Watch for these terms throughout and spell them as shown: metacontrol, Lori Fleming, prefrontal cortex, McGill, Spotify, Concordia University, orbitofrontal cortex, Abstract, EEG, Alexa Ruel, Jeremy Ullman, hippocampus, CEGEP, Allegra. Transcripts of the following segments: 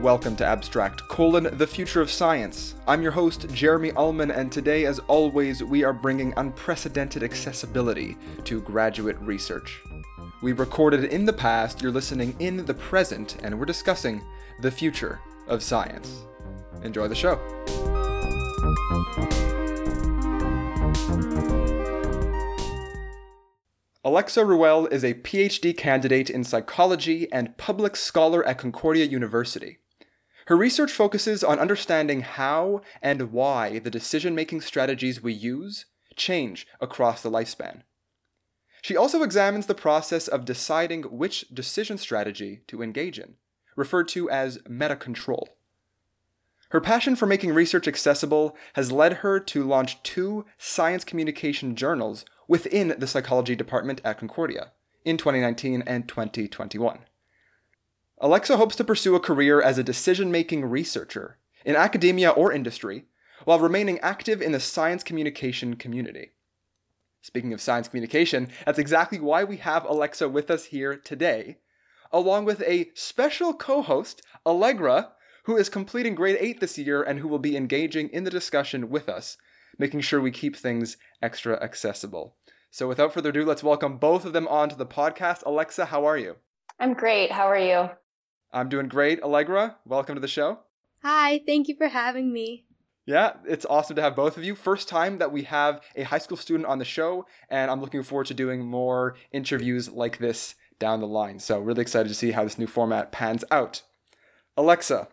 Welcome to Abstract, the future of science. I'm your host, Jeremy Ullman, and today, as always, we are bringing unprecedented accessibility to graduate research. We recorded in the past, you're listening in the present, and we're discussing the future of science. Enjoy the show. Alexa Ruel is a PhD candidate in psychology and public scholar at Concordia University. Her research focuses on understanding how and why the decision-making strategies we use change across the lifespan. She also examines the process of deciding which decision strategy to engage in, referred to as metacontrol. Her passion for making research accessible has led her to launch two science communication journals within the psychology department at Concordia in 2019 and 2021. Alexa hopes to pursue a career as a decision-making researcher in academia or industry while remaining active in the science communication community. Speaking of science communication, that's exactly why we have Alexa with us here today, along with a special co-host, Allegra, who is completing grade 8 this year and who will be engaging in the discussion with us, making sure we keep things extra accessible. So without further ado, let's welcome both of them onto the podcast. Alexa, how are you? I'm great. How are you? I'm doing great. Allegra, welcome to the show. Hi, thank you for having me. Yeah, it's awesome to have both of you. First time that we have a high school student on the show, and I'm looking forward to doing more interviews like this down the line. So really excited to see how this new format pans out. Alexa,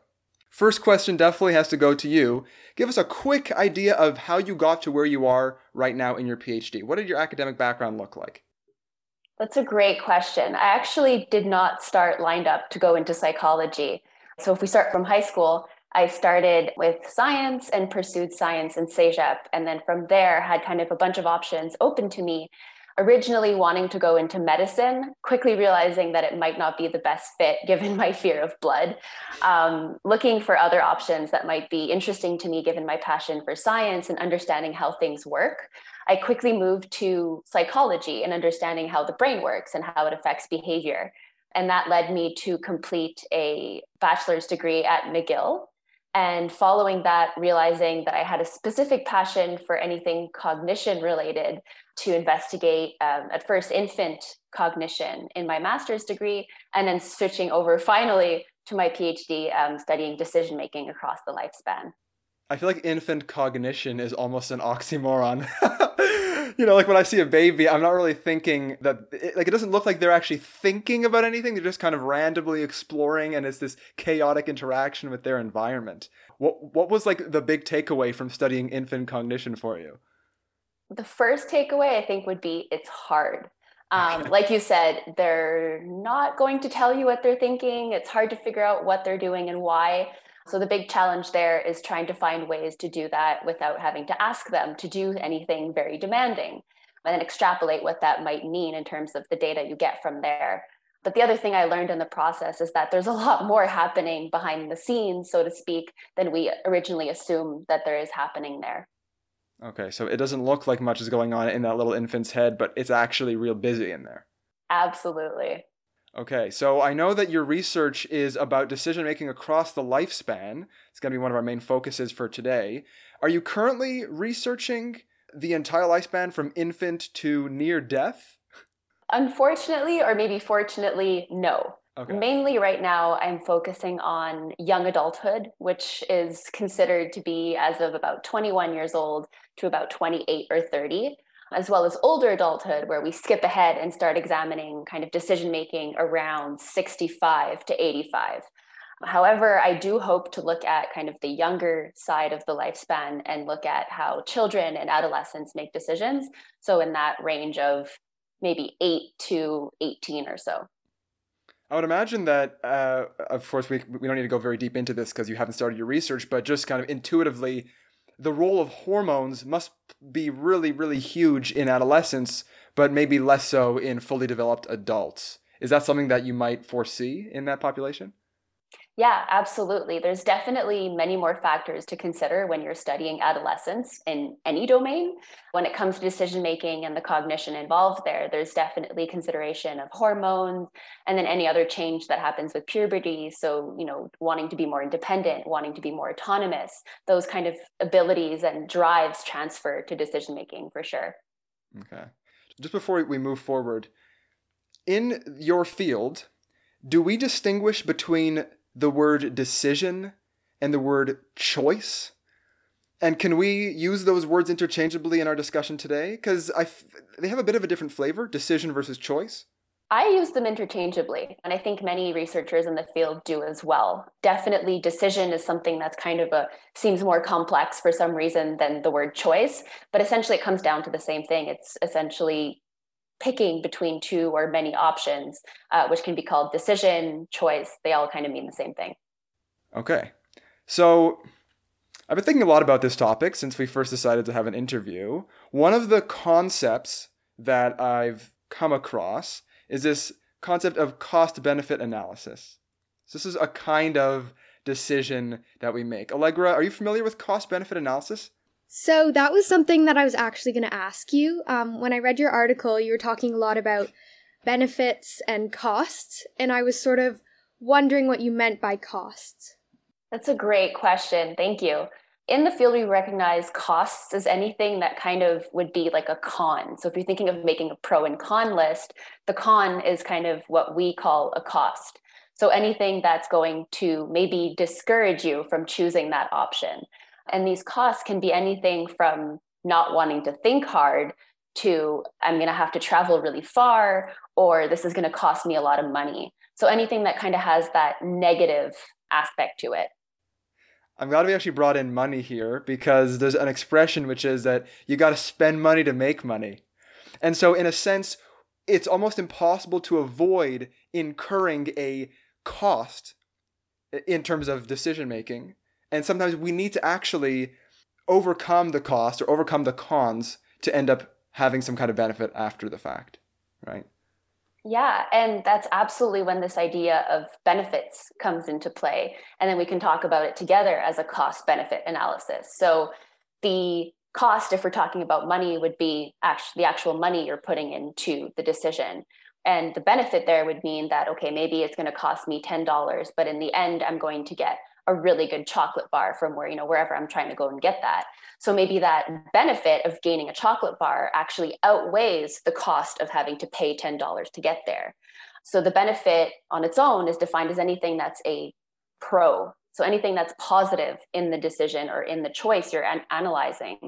first question definitely has to go to you. Give us a quick idea of how you got to where you are right now in your PhD. What did your academic background look like? That's a great question. I actually did not start lined up to go into psychology. So if we start from high school, I started with science and pursued science in CEGEP. And then from there, had kind of a bunch of options open to me, originally wanting to go into medicine, quickly realizing that it might not be the best fit given my fear of blood, looking for other options that might be interesting to me given my passion for science and understanding how things work. I quickly moved to psychology and understanding how the brain works and how it affects behavior. And that led me to complete a bachelor's degree at McGill. And following that, realizing that I had a specific passion for anything cognition related, to investigate at first infant cognition in my master's degree, and then switching over finally to my PhD, studying decision-making across the lifespan. I feel like infant cognition is almost an oxymoron. You know, like when I see a baby, I'm not really thinking that, it doesn't look like they're actually thinking about anything. They're just kind of randomly exploring, and it's this chaotic interaction with their environment. What was like the big takeaway from studying infant cognition for you? The first takeaway, I think, would be it's hard. Like you said, they're not going to tell you what they're thinking. It's hard to figure out what they're doing and why. So the big challenge there is trying to find ways to do that without having to ask them to do anything very demanding, and then extrapolate what that might mean in terms of the data you get from there. But the other thing I learned in the process is that there's a lot more happening behind the scenes, so to speak, than we originally assumed that there is happening there. Okay, so it doesn't look like much is going on in that little infant's head, but it's actually real busy in there. Absolutely. Okay, so I know that your research is about decision-making across the lifespan. It's going to be one of our main focuses for today. Are you currently researching the entire lifespan from infant to near death? Unfortunately, or maybe fortunately, no. Okay. Mainly right now, I'm focusing on young adulthood, which is considered to be as of about 21 years old to about 28 or 30, as well as older adulthood, where we skip ahead and start examining kind of decision-making around 65 to 85. However, I do hope to look at kind of the younger side of the lifespan and look at how children and adolescents make decisions. So in that range of maybe 8 to 18 or so. I would imagine that, of course, we don't need to go very deep into this because you haven't started your research, but just kind of intuitively, the role of hormones must be really, really huge in adolescence, but maybe less so in fully developed adults. Is that something that you might foresee in that population? Yeah, absolutely. There's definitely many more factors to consider when you're studying adolescence in any domain. When it comes to decision making and the cognition involved there, there's definitely consideration of hormones and then any other change that happens with puberty. So, you know, wanting to be more independent, wanting to be more autonomous, those kind of abilities and drives transfer to decision making for sure. Okay. Just before we move forward, in your field, do we distinguish between the word decision and the word choice? And can we use those words interchangeably in our discussion today? Because they have a bit of a different flavor, decision versus choice. I use them interchangeably, and I think many researchers in the field do as well. Definitely decision is something that's kind of seems more complex for some reason than the word choice, but essentially it comes down to the same thing. It's essentially picking between two or many options, which can be called decision, choice. They all kind of mean the same thing. Okay. So I've been thinking a lot about this topic since we first decided to have an interview. One of the concepts that I've come across is this concept of cost-benefit analysis. So this is a kind of decision that we make. Allegra, are you familiar with cost-benefit analysis? So that was something that I was actually going to ask you. When I read your article, you were talking a lot about benefits and costs, and I was sort of wondering what you meant by costs. That's a great question. Thank you. In the field, we recognize costs as anything that kind of would be like a con. So if you're thinking of making a pro and con list, the con is kind of what we call a cost. So anything that's going to maybe discourage you from choosing that option. And these costs can be anything from not wanting to think hard to I'm going to have to travel really far, or this is going to cost me a lot of money. So anything that kind of has that negative aspect to it. I'm glad we actually brought in money here, because there's an expression which is that you got to spend money to make money. And so in a sense, it's almost impossible to avoid incurring a cost in terms of decision making. And sometimes we need to actually overcome the cost or overcome the cons to end up having some kind of benefit after the fact, right? Yeah, and that's absolutely when this idea of benefits comes into play. And then we can talk about it together as a cost-benefit analysis. So the cost, if we're talking about money, would be the actual money you're putting into the decision. And the benefit there would mean that, okay, maybe it's going to cost me $10, but in the end, I'm going to get a really good chocolate bar from wherever I'm trying to go and get that. So maybe that benefit of gaining a chocolate bar actually outweighs the cost of having to pay $10 to get there. So the benefit on its own is defined as anything that's a pro. So anything that's positive in the decision or in the choice you're analyzing.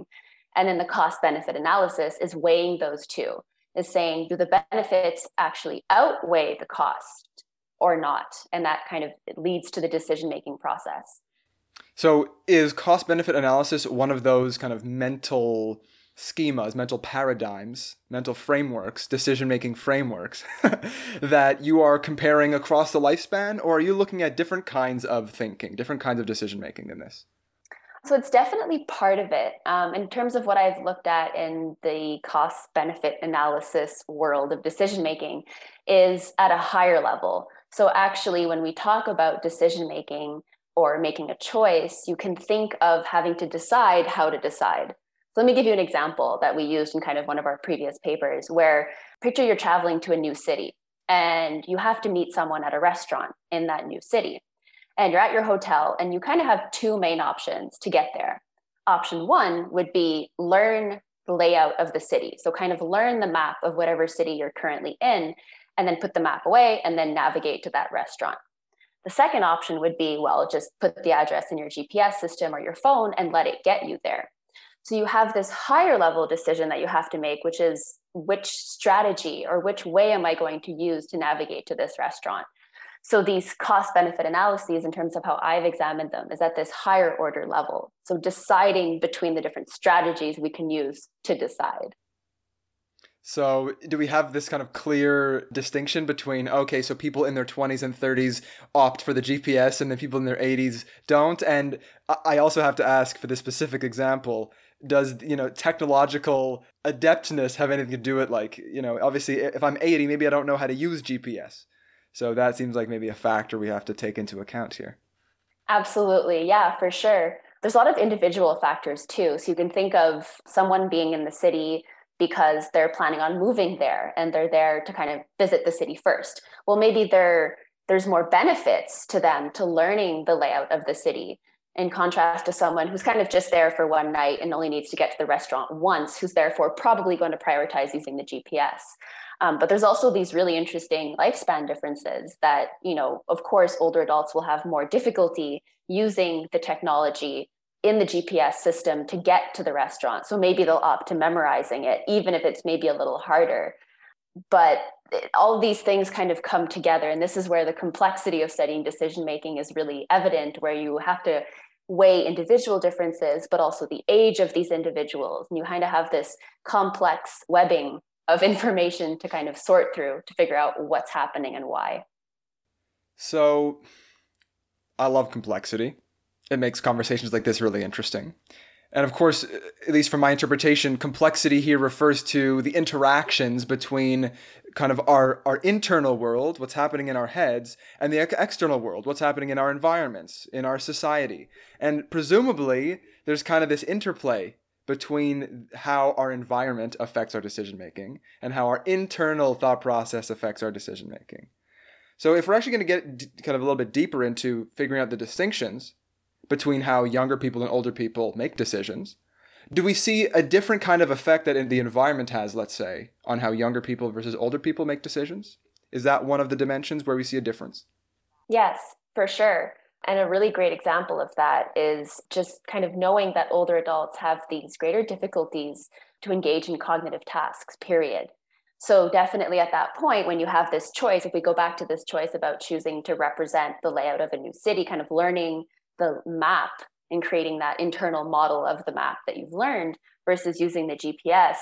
And then the cost-benefit analysis is weighing those two, is saying, do the benefits actually outweigh the cost or not? And that kind of leads to the decision-making process. So is cost-benefit analysis one of those kind of mental schemas, mental paradigms, mental frameworks, decision-making frameworks that you are comparing across the lifespan? Or are you looking at different kinds of thinking, different kinds of decision-making than this? So it's definitely part of it. In terms of what I've looked at in the cost-benefit analysis world of decision-making is at a higher level. So actually, when we talk about decision-making or making a choice, you can think of having to decide how to decide. So let me give you an example that we used in kind of one of our previous papers, where picture you're traveling to a new city and you have to meet someone at a restaurant in that new city. And you're at your hotel and you kind of have two main options to get there. Option one would be learn the layout of the city. So kind of learn the map of whatever city you're currently in, and then put the map away and then navigate to that restaurant. The second option would be, well, just put the address in your GPS system or your phone and let it get you there. So you have this higher level decision that you have to make, which is which strategy or which way am I going to use to navigate to this restaurant? So these cost-benefit analyses, in terms of how I've examined them, is at this higher order level. So deciding between the different strategies we can use to decide. So do we have this kind of clear distinction between, okay, so people in their 20s and 30s opt for the GPS and then people in their 80s don't? And I also have to ask, for this specific example, does, technological adeptness have anything to do with, obviously if I'm 80, maybe I don't know how to use GPS. So that seems like maybe a factor we have to take into account here. Absolutely. Yeah, for sure. There's a lot of individual factors too. So you can think of someone being in the city because they're planning on moving there and they're there to kind of visit the city first. Well, maybe there's more benefits to them to learning the layout of the city, in contrast to someone who's kind of just there for one night and only needs to get to the restaurant once, who's therefore probably going to prioritize using the GPS. But there's also these really interesting lifespan differences that, you know, of course, older adults will have more difficulty using the technology in the GPS system to get to the restaurant. So maybe they'll opt to memorizing it, even if it's maybe a little harder. But all of these things kind of come together. And this is where the complexity of studying decision-making is really evident, where you have to weigh individual differences, but also the age of these individuals. And you kind of have this complex webbing of information to kind of sort through to figure out what's happening and why. So I love complexity. It makes conversations like this really interesting. And of course, at least from my interpretation, complexity here refers to the interactions between kind of our internal world, what's happening in our heads, and the external world, what's happening in our environments, in our society. And presumably, there's kind of this interplay between how our environment affects our decision-making and how our internal thought process affects our decision-making. So if we're actually going to get kind of a little bit deeper into figuring out the distinctions between how younger people and older people make decisions, do we see a different kind of effect that the environment has, let's say, on how younger people versus older people make decisions? Is that one of the dimensions where we see a difference? Yes, for sure. And a really great example of that is just kind of knowing that older adults have these greater difficulties to engage in cognitive tasks, period. So definitely at that point, when you have this choice, if we go back to this choice about choosing to represent the layout of a new city, kind of learning the map and creating that internal model of the map that you've learned versus using the GPS,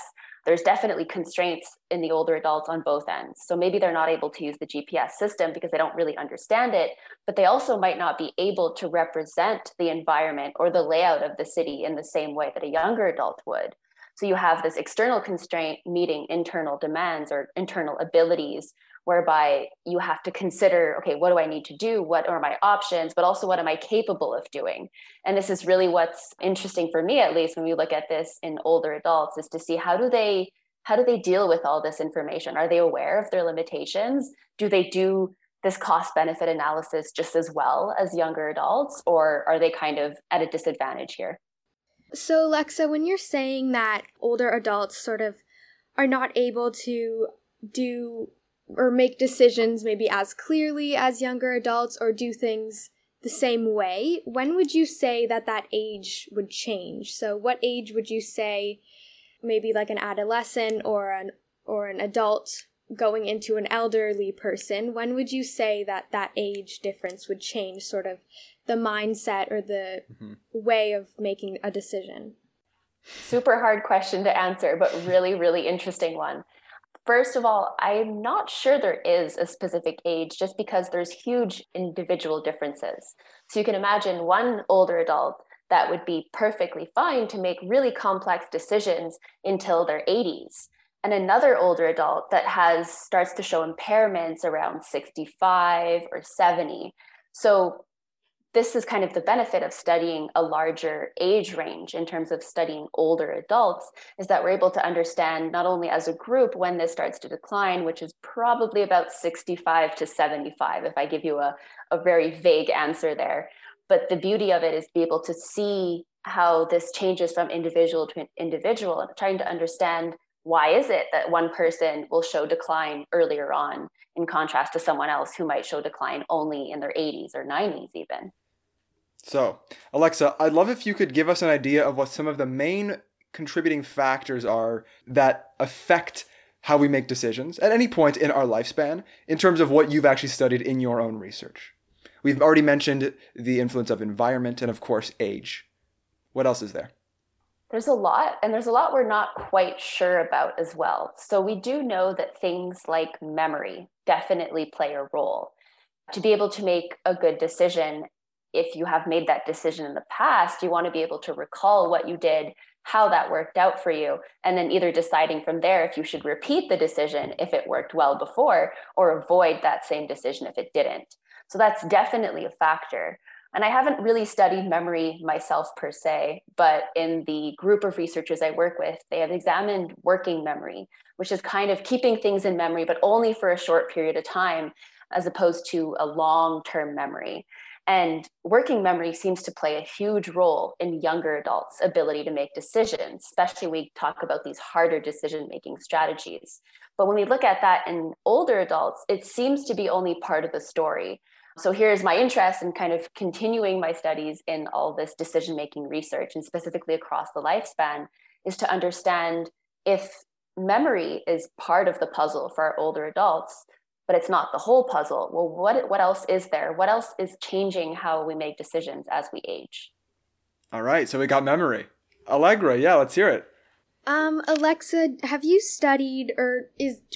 there's definitely constraints in the older adults on both ends. So maybe they're not able to use the GPS system because they don't really understand it, but they also might not be able to represent the environment or the layout of the city in the same way that a younger adult would. So you have this external constraint meeting internal demands or internal abilities, whereby you have to consider, okay, what do I need to do? What are my options? But also, what am I capable of doing? And this is really what's interesting for me, at least, when we look at this in older adults, is to see how do they deal with all this information? Are they aware of their limitations? Do they do this cost-benefit analysis just as well as younger adults, or are they kind of at a disadvantage here? So, Alexa, when you're saying that older adults sort of are not able to do or make decisions maybe as clearly as younger adults or do things the same way, when would you say that age would change? So what age would you say maybe like an adolescent or an adult going into an elderly person, when would you say that age difference would change sort of the mindset or the way of making a decision? Super hard question to answer, but really, really interesting one. First of all, I'm not sure there is a specific age just because there's huge individual differences. So you can imagine one older adult that would be perfectly fine to make really complex decisions until their 80s. And another older adult that starts to show impairments around 65 or 70. So this is kind of the benefit of studying a larger age range in terms of studying older adults, is that we're able to understand not only as a group when this starts to decline, which is probably about 65 to 75, if I give you a very vague answer there. But the beauty of it is be able to see how this changes from individual to individual and trying to understand why is it that one person will show decline earlier on in contrast to someone else who might show decline only in their 80s or 90s even. So, Alexa, I'd love if you could give us an idea of what some of the main contributing factors are that affect how we make decisions at any point in our lifespan in terms of what you've actually studied in your own research. We've already mentioned the influence of environment and, of course, age. What else is there? There's a lot, and there's a lot we're not quite sure about as well. So we do know that things like memory definitely play a role. To be able to make a good decision if you have made that decision in the past, you want to be able to recall what you did, how that worked out for you, and then either deciding from there if you should repeat the decision if it worked well before, or avoid that same decision if it didn't. So that's definitely a factor. And I haven't really studied memory myself per se, but in the group of researchers I work with, they have examined working memory, which is kind of keeping things in memory, but only for a short period of time, as opposed to a long-term memory. And working memory seems to play a huge role in younger adults' ability to make decisions, especially when we talk about these harder decision-making strategies. But when we look at that in older adults, it seems to be only part of the story. So here's my interest in kind of continuing my studies in all this decision-making research, and specifically across the lifespan, is to understand if memory is part of the puzzle for our older adults, but it's not the whole puzzle. Well, what else is there? What else is changing how we make decisions as we age? All right, so we got memory. Allegra, yeah, let's hear it. Alexa, have you studied, or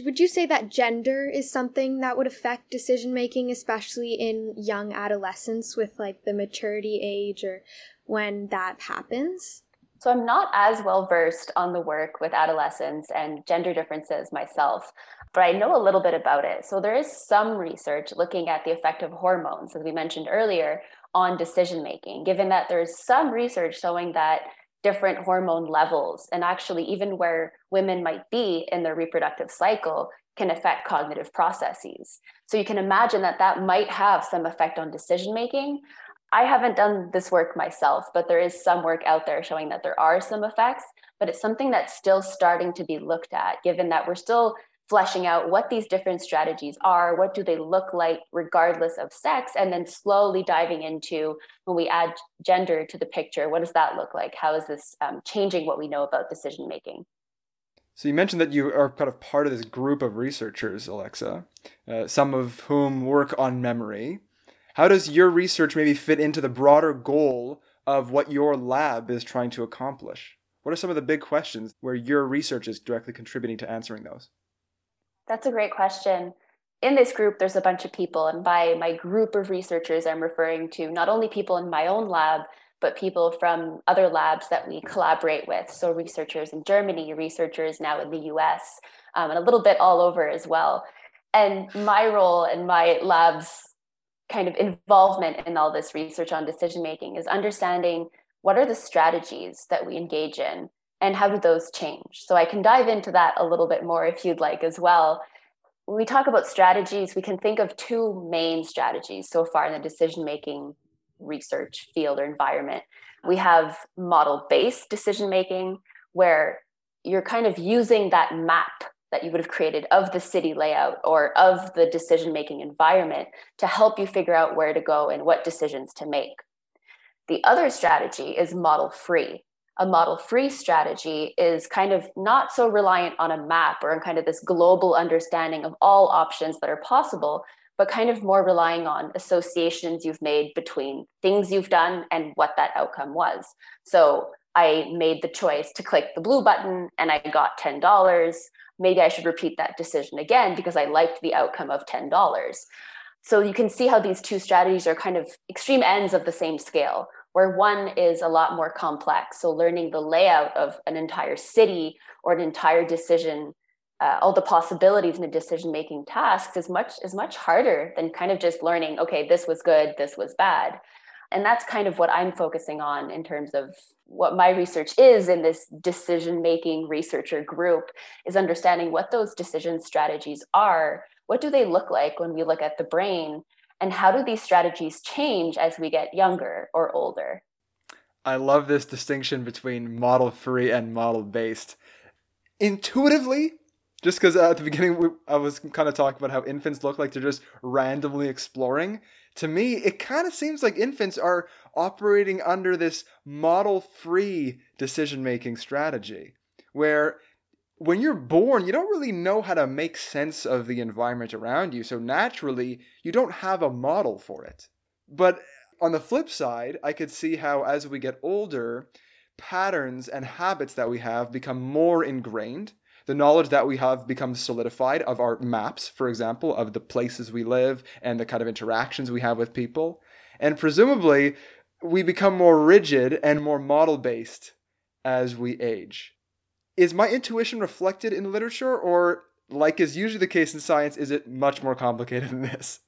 would you say that gender is something that would affect decision-making, especially in young adolescents with like the maturity age or when that happens? So I'm not as well versed on the work with adolescents and gender differences myself, but I know a little bit about it. So there is some research looking at the effect of hormones, as we mentioned earlier, on decision-making, given that there is some research showing that different hormone levels, and actually even where women might be in their reproductive cycle, can affect cognitive processes. So you can imagine that that might have some effect on decision-making. I haven't done this work myself, but there is some work out there showing that there are some effects, but it's something that's still starting to be looked at, given that we're still fleshing out what these different strategies are, what do they look like regardless of sex, and then slowly diving into, when we add gender to the picture, what does that look like? How is this changing what we know about decision making? So you mentioned that you are kind of part of this group of researchers, Alexa, some of whom work on memory. How does your research maybe fit into the broader goal of what your lab is trying to accomplish? What are some of the big questions where your research is directly contributing to answering those? That's a great question. In this group, there's a bunch of people, and by my group of researchers, I'm referring to not only people in my own lab, but people from other labs that we collaborate with. So researchers in Germany, researchers now in the US, and a little bit all over as well. And my role in my lab's kind of involvement in all this research on decision-making is understanding what are the strategies that we engage in and how do those change? So I can dive into that a little bit more if you'd like as well. When we talk about strategies, we can think of two main strategies so far in the decision-making research field or environment. We have model-based decision-making, where you're kind of using that map that you would have created of the city layout or of the decision-making environment to help you figure out where to go and what decisions to make. The other strategy is model-free. A model-free strategy is kind of not so reliant on a map or on kind of this global understanding of all options that are possible, but kind of more relying on associations you've made between things you've done and what that outcome was. So I made the choice to click the blue button and I got $10. Maybe I should repeat that decision again because I liked the outcome of $10. So you can see how these two strategies are kind of extreme ends of the same scale, where one is a lot more complex. So learning the layout of an entire city or an entire decision, all the possibilities in the decision-making tasks is much harder than kind of just learning, okay, this was good, this was bad. And that's kind of what I'm focusing on in terms of what my research is in this decision-making researcher group, is understanding what those decision strategies are, what do they look like when we look at the brain, and how do these strategies change as we get younger or older? I love this distinction between model-free and model-based. Intuitively, just because at the beginning I was kind of talking about how infants look like they're just randomly exploring, to me, it kind of seems like infants are operating under this model-free decision-making strategy, where when you're born, you don't really know how to make sense of the environment around you, so naturally, you don't have a model for it. But on the flip side, I could see how as we get older, patterns and habits that we have become more ingrained. The knowledge that we have becomes solidified of our maps, for example, of the places we live and the kind of interactions we have with people. And presumably, we become more rigid and more model-based as we age. Is my intuition reflected in literature, or, like is usually the case in science, is it much more complicated than this?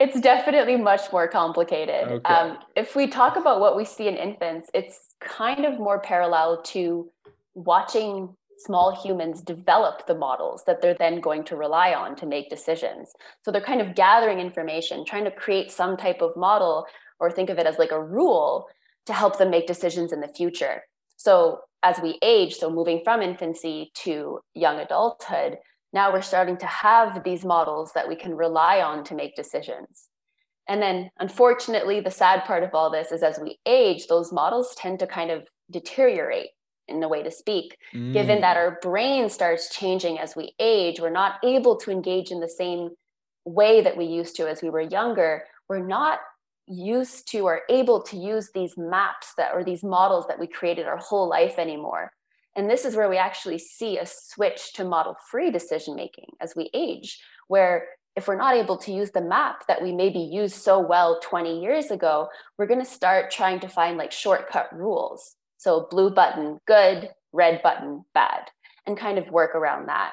It's definitely much more complicated. Okay. If we talk about what we see in infants, it's kind of more parallel to watching small humans develop the models that they're then going to rely on to make decisions. So they're kind of gathering information, trying to create some type of model, or think of it as like a rule to help them make decisions in the future. So as we age, so moving from infancy to young adulthood, now we're starting to have these models that we can rely on to make decisions. And then, unfortunately, the sad part of all this is as we age, those models tend to kind of deteriorate, in a way to speak, given that our brain starts changing as we age. We're not able to engage in the same way that we used to as we were younger. We're not used to or able to use these maps that, or these models that we created our whole life anymore. And this is where we actually see a switch to model-free decision-making as we age, where if we're not able to use the map that we maybe used so well 20 years ago, we're going to start trying to find like shortcut rules. So blue button, good, red button, bad, and kind of work around that.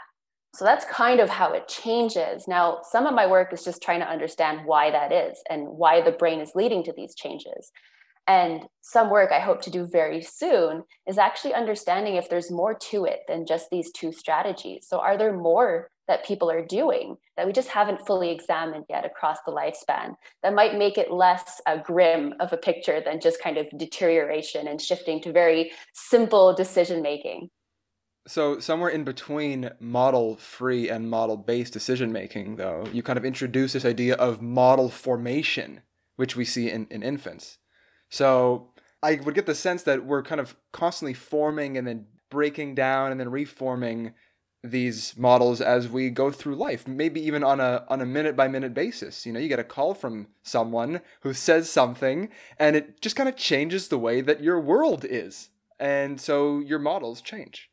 So that's kind of how it changes. Now, some of my work is just trying to understand why that is and why the brain is leading to these changes. And some work I hope to do very soon is actually understanding if there's more to it than just these two strategies. So are there more that people are doing that we just haven't fully examined yet across the lifespan that might make it less grim of a picture than just kind of deterioration and shifting to very simple decision-making? So somewhere in between model-free and model-based decision-making, though, you kind of introduce this idea of model formation, which we see in infants. So I would get the sense that we're kind of constantly forming and then breaking down and then reforming these models as we go through life, maybe even on a minute-by-minute basis. You know, you get a call from someone who says something, and it just kind of changes the way that your world is. And so your models change.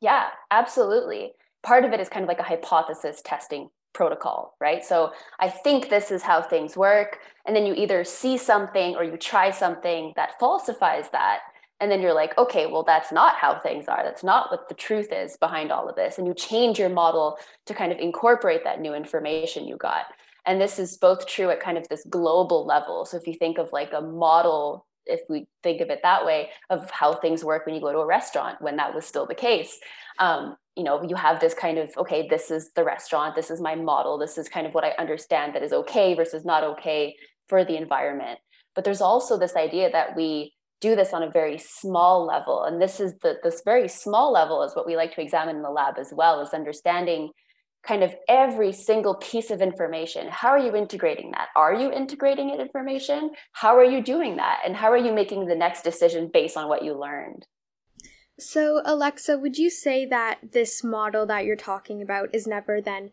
Yeah, absolutely. Part of it is kind of like a hypothesis testing protocol, right? So I think this is how things work. And then you either see something or you try something that falsifies that. And then you're like, okay, well, that's not how things are. That's not what the truth is behind all of this. And you change your model to kind of incorporate that new information you got. And this is both true at kind of this global level. So if you think of like a model, if we think of it that way, of how things work when you go to a restaurant, when that was still the case, you know, you have this kind of, okay, this is the restaurant, this is my model, this is kind of what I understand that is okay versus not okay for the environment. But there's also this idea that we do this on a very small level. And this is this very small level is what we like to examine in the lab as well, is understanding kind of every single piece of information. How are you integrating that? Are you integrating information? How are you doing that? And how are you making the next decision based on what you learned? So Alexa, would you say that this model that you're talking about is never then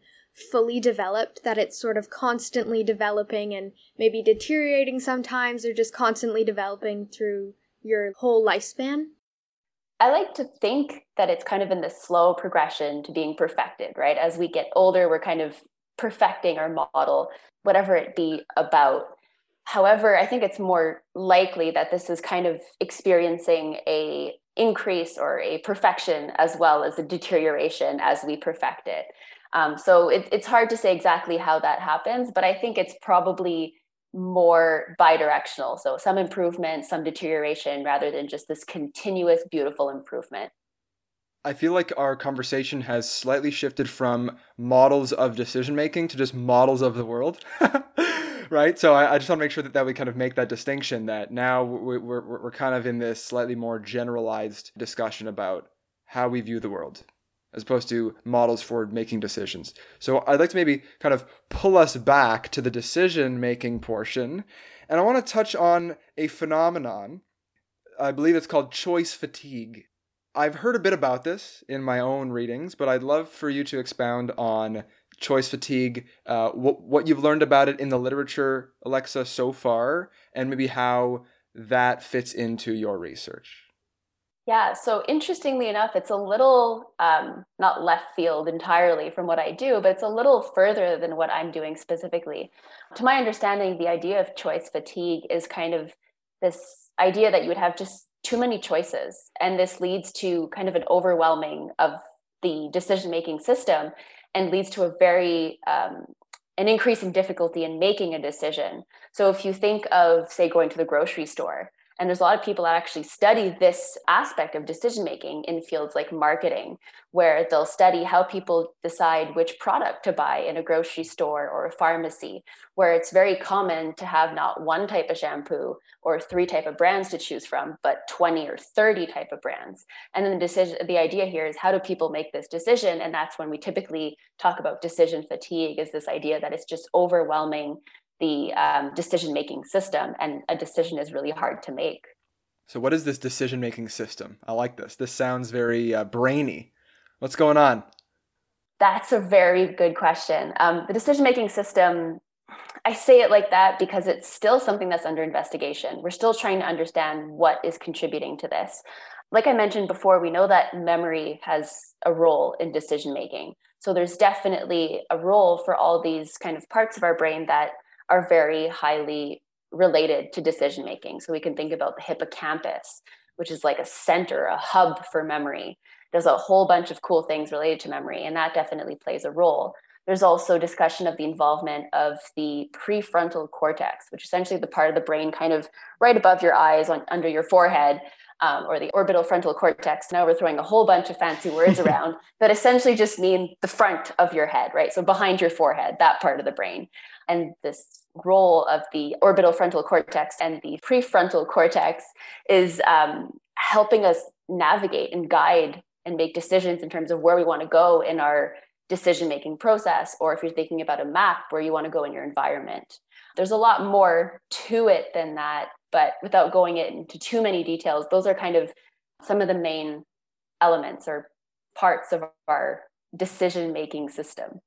fully developed, that it's sort of constantly developing and maybe deteriorating sometimes, or just constantly developing through your whole lifespan? I like to think that it's kind of in this slow progression to being perfected, right? As we get older, we're kind of perfecting our model, whatever it be about. However, I think it's more likely that this is kind of experiencing an increase or a perfection as well as a deterioration as we perfect it. So it's hard to say exactly how that happens, but I think it's probably more bidirectional. So some improvement, some deterioration, rather than just this continuous, beautiful improvement. I feel like our conversation has slightly shifted from models of decision-making to just models of the world, right? So I just want to make sure that we kind of make that distinction, that now we're kind of in this slightly more generalized discussion about how we view the world, as opposed to models for making decisions. So I'd like to maybe kind of pull us back to the decision-making portion. And I want to touch on a phenomenon. I believe it's called choice fatigue. I've heard a bit about this in my own readings, but I'd love for you to expound on choice fatigue, what you've learned about it in the literature, Alexa, so far, and maybe how that fits into your research. Yeah, so interestingly enough, it's a little, not left field entirely from what I do, but it's a little further than what I'm doing specifically. To my understanding, the idea of choice fatigue is kind of this idea that you would have just too many choices. And this leads to kind of an overwhelming of the decision-making system and leads to a very, an increase in difficulty in making a decision. So if you think of, say, going to the grocery store, and there's a lot of people that actually study this aspect of decision-making in fields like marketing, where they'll study how people decide which product to buy in a grocery store or a pharmacy, where it's very common to have not one type of shampoo or 3 type of brands to choose from, but 20 or 30 type of brands. And then the idea here is, how do people make this decision? And that's when we typically talk about decision fatigue, is this idea that it's just overwhelming the decision-making system, and a decision is really hard to make. So what is this decision-making system? I like this. This sounds very brainy. What's going on? That's a very good question. The decision-making system, I say it like that because it's still something that's under investigation. We're still trying to understand what is contributing to this. Like I mentioned before, we know that memory has a role in decision-making. So there's definitely a role for all these kind of parts of our brain that are very highly related to decision-making. So we can think about the hippocampus, which is like a center, a hub for memory. There's a whole bunch of cool things related to memory, and that definitely plays a role. There's also discussion of the involvement of the prefrontal cortex, which is essentially the part of the brain kind of right above your eyes, under your forehead, or the orbitofrontal cortex. Now we're throwing a whole bunch of fancy words around that essentially just mean the front of your head, right? So behind your forehead, that part of the brain. And this role of the orbitofrontal cortex and the prefrontal cortex is helping us navigate and guide and make decisions in terms of where we want to go in our decision-making process, or if you're thinking about a map, where you want to go in your environment. There's a lot more to it than that, but without going into too many details, those are kind of some of the main elements or parts of our decision-making system.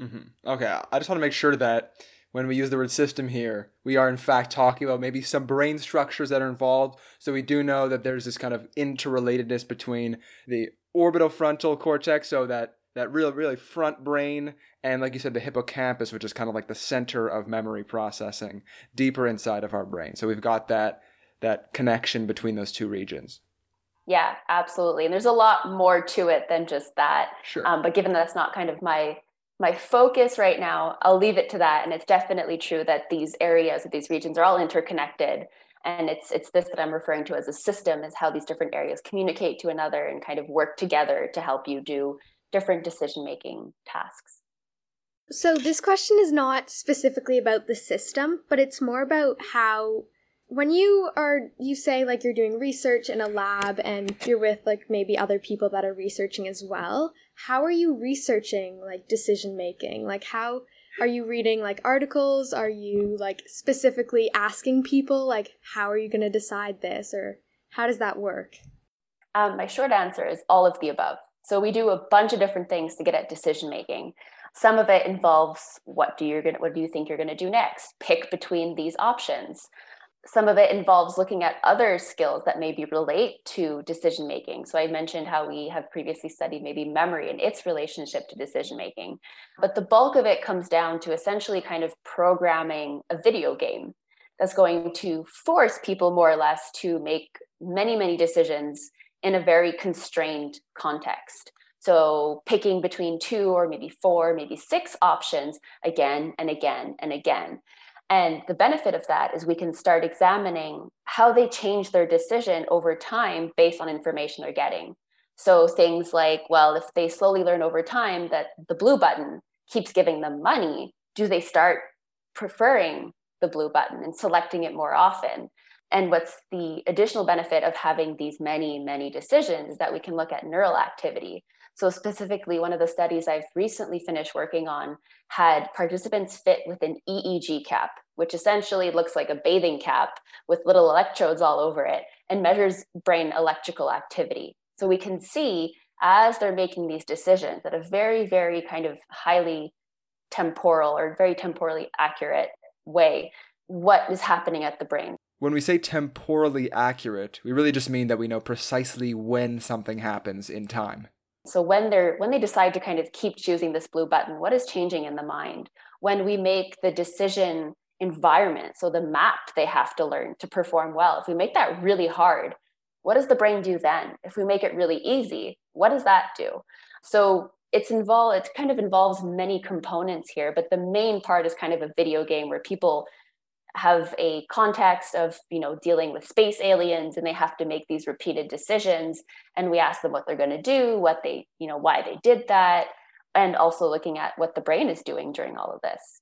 Mm-hmm. Okay, I just want to make sure that when we use the word system here, we are in fact talking about maybe some brain structures that are involved. So we do know that there's this kind of interrelatedness between the orbitofrontal cortex, so that real, really front brain, and like you said, the hippocampus, which is kind of like the center of memory processing, deeper inside of our brain. So we've got that connection between those two regions. Yeah, absolutely. And there's a lot more to it than just that. Sure. But given that that's not kind of my focus right now, I'll leave it to that. And it's definitely true that these areas of these regions are all interconnected. And it's this that I'm referring to as a system, is how these different areas communicate to another and kind of work together to help you do different decision-making tasks. So this question is not specifically about the system, but it's more about how, when you say like you're doing research in a lab and you're with like maybe other people that are researching as well, how are you researching like decision-making? Like how are you reading like articles? Are you like specifically asking people like, how are you going to decide this? Or how does that work? My short answer is all of the above. So we do a bunch of different things to get at decision-making. Some of it involves what do you think you're going to do next? Pick between these options. Some of it involves looking at other skills that maybe relate to decision-making. So I mentioned how we have previously studied maybe memory and its relationship to decision-making. But the bulk of it comes down to essentially kind of programming a video game that's going to force people more or less to make many, many decisions in a very constrained context. So picking between 2 or maybe 4, maybe 6 options again and again and again. And the benefit of that is we can start examining how they change their decision over time based on information they're getting. So things like, well, if they slowly learn over time that the blue button keeps giving them money, do they start preferring the blue button and selecting it more often? And what's the additional benefit of having these many, many decisions is that we can look at neural activity. So specifically, one of the studies I've recently finished working on had participants fit with an EEG cap, which essentially looks like a bathing cap with little electrodes all over it and measures brain electrical activity. So we can see as they're making these decisions at a very, very kind of highly temporal or very temporally accurate way, what is happening at the brain. When we say temporally accurate, we really just mean that we know precisely when something happens in time. So when they decide to kind of keep choosing this blue button, what is changing in the mind? When we make the decision environment, so the map they have to learn to perform well, if we make that really hard, what does the brain do then? If we make it really easy, what does that do? So it kind of involves many components here, but the main part is kind of a video game where people have a context of, dealing with space aliens, and they have to make these repeated decisions. And we ask them what they're going to do, why they did that, and also looking at what the brain is doing during all of this.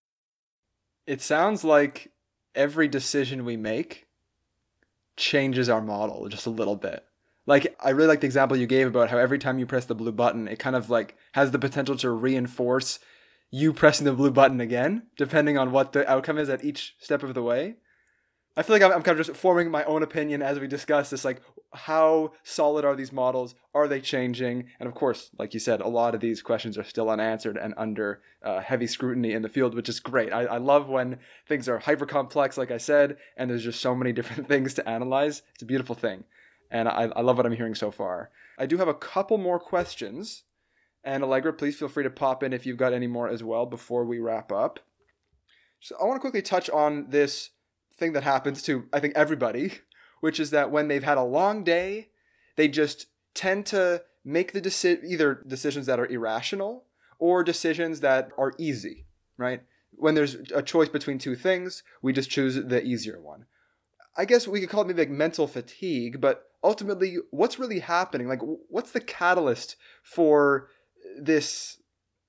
It sounds like every decision we make changes our model just a little bit. Like, I really like the example you gave about how every time you press the blue button, it kind of like has the potential to reinforce you pressing the blue button again, depending on what the outcome is at each step of the way. I feel like I'm kind of just forming my own opinion as we discuss this, like, how solid are these models? Are they changing? And of course, like you said, a lot of these questions are still unanswered and under heavy scrutiny in the field, which is great. I love when things are hyper-complex, like I said, and there's just so many different things to analyze. It's a beautiful thing. And I love what I'm hearing so far. I do have a couple more questions. And Allegra, please feel free to pop in if you've got any more as well before we wrap up. So I want to quickly touch on this thing that happens to, I think, everybody, which is that when they've had a long day, they just tend to make the either decisions that are irrational or decisions that are easy, right? When there's a choice between two things, we just choose the easier one. I guess we could call it maybe like mental fatigue, but ultimately, what's really happening? Like, what's the catalyst for this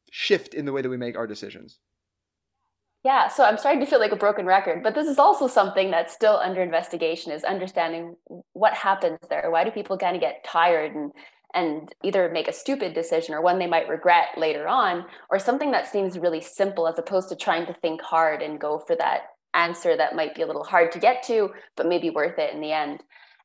shift in the way that we make our decisions? Yeah, so I'm starting to feel like a broken record, but this is also something that's still under investigation, is understanding what happens there. Why do people kind of get tired and either make a stupid decision or one they might regret later on, or something that seems really simple as opposed to trying to think hard and go for that answer that might be a little hard to get to, but maybe worth it in the end.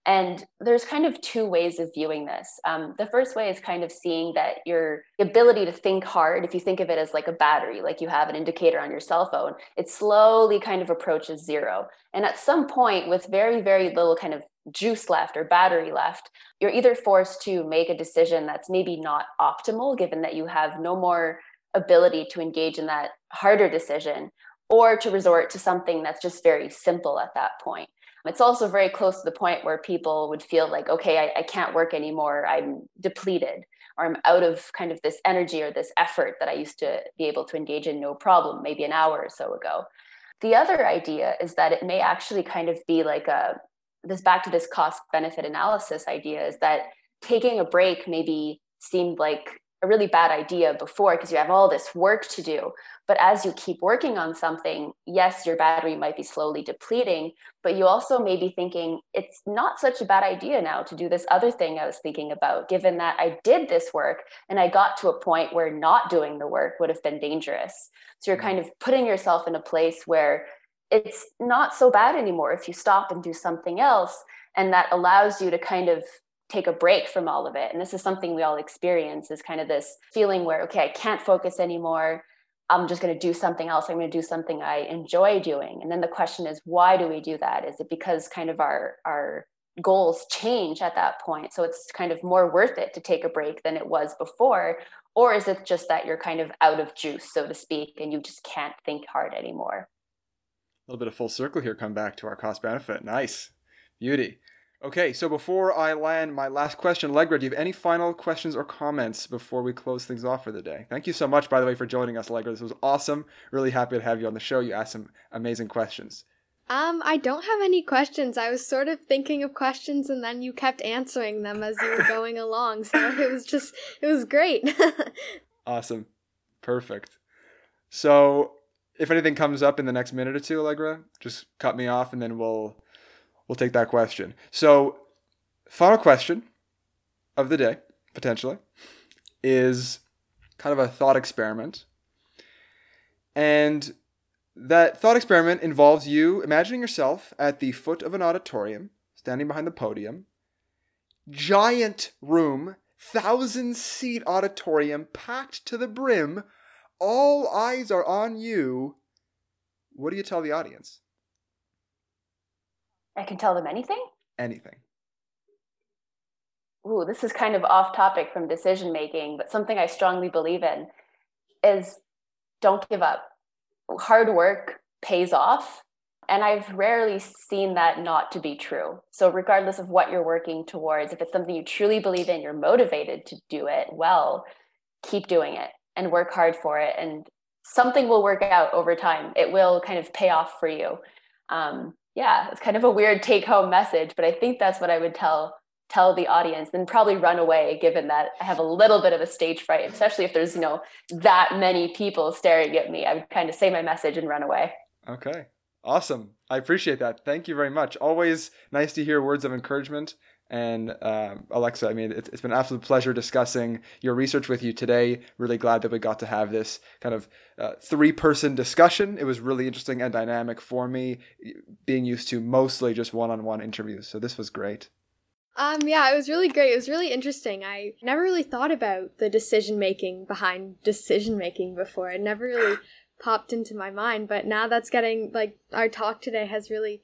And there's kind of two ways of viewing this. The first way is kind of seeing that your ability to think hard, if you think of it as like a battery, like you have an indicator on your cell phone, it slowly kind of approaches zero. And at some point with very, very little kind of juice left or battery left, you're either forced to make a decision that's maybe not optimal, given that you have no more ability to engage in that harder decision, or to resort to something that's just very simple at that point. It's also very close to the point where people would feel like, okay, I can't work anymore. I'm depleted, or I'm out of kind of this energy or this effort that I used to be able to engage in no problem, maybe an hour or so ago. The other idea is that it may actually kind of be like this back to this cost-benefit analysis idea, is that taking a break maybe seemed like a really bad idea before because you have all this work to do. But as you keep working on something, yes, your battery might be slowly depleting, but you also may be thinking, it's not such a bad idea now to do this other thing I was thinking about, given that I did this work and I got to a point where not doing the work would have been dangerous. So you're kind of putting yourself in a place where it's not so bad anymore if you stop and do something else. And that allows you to kind of take a break from all of it. And this is something we all experience, is kind of this feeling where, okay, I can't focus anymore. I'm just going to do something else. I'm going to do something I enjoy doing. And then the question is, why do we do that? Is it because kind of our goals change at that point? So it's kind of more worth it to take a break than it was before. Or is it just that you're kind of out of juice, so to speak, and you just can't think hard anymore? A little bit of full circle here, come back to our cost benefit. Nice. Beauty. Okay, so before I land my last question, Allegra, do you have any final questions or comments before we close things off for the day? Thank you so much, by the way, for joining us, Allegra. This was awesome. Really happy to have you on the show. You asked some amazing questions. I don't have any questions. I was sort of thinking of questions, and then you kept answering them as you were going along. So it was great. Awesome. Perfect. So if anything comes up in the next minute or two, Allegra, just cut me off, and then we'll take that question. So final question of the day, potentially, is kind of a thought experiment. And that thought experiment involves you imagining yourself at the foot of an auditorium, standing behind the podium, giant room, 1,000-seat auditorium, packed to the brim, all eyes are on you. What do you tell the audience? I can tell them anything? Anything. Ooh, this is kind of off topic from decision making, but something I strongly believe in is don't give up. Hard work pays off. And I've rarely seen that not to be true. So regardless of what you're working towards, if it's something you truly believe in, you're motivated to do it well, keep doing it and work hard for it. And something will work out over time. It will kind of pay off for you. Yeah, it's kind of a weird take-home message, but I think that's what I would tell the audience, and probably run away, given that I have a little bit of a stage fright, especially if there's, that many people staring at me. I would kind of say my message and run away. Okay. Awesome. I appreciate that. Thank you very much. Always nice to hear words of encouragement. And Alexa, it's been an absolute pleasure discussing your research with you today. Really glad that we got to have this kind of three-person discussion. It was really interesting and dynamic for me, being used to mostly just one-on-one interviews. So this was great. Yeah, it was really great. It was really interesting. I never really thought about the decision-making behind decision-making before. It never really popped into my mind, but now that's getting, our talk today has really,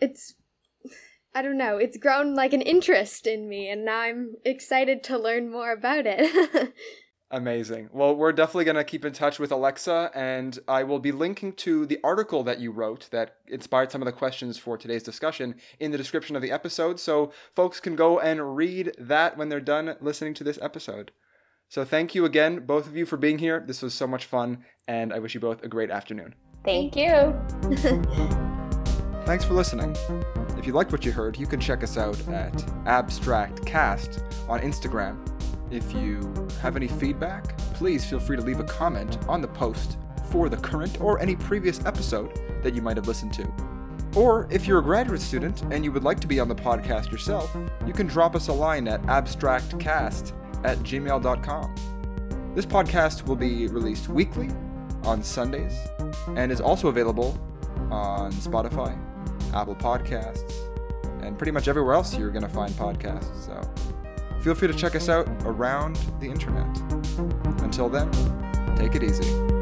it's grown like an interest in me, and now I'm excited to learn more about it. Amazing. Well, we're definitely going to keep in touch with Alexa, and I will be linking to the article that you wrote that inspired some of the questions for today's discussion in the description of the episode, so folks can go and read that when they're done listening to this episode. So thank you again, both of you, for being here. This was so much fun, and I wish you both a great afternoon. Thank you. Thanks for listening. If you liked what you heard, you can check us out at AbstractCast on Instagram. If you have any feedback, please feel free to leave a comment on the post for the current or any previous episode that you might have listened to. Or if you're a graduate student and you would like to be on the podcast yourself, you can drop us a line at abstractcast@gmail.com. This podcast will be released weekly on Sundays and is also available on Spotify, Apple Podcasts, and pretty much everywhere else you're going to find podcasts. So feel free to check us out around the internet. Until then, take it easy.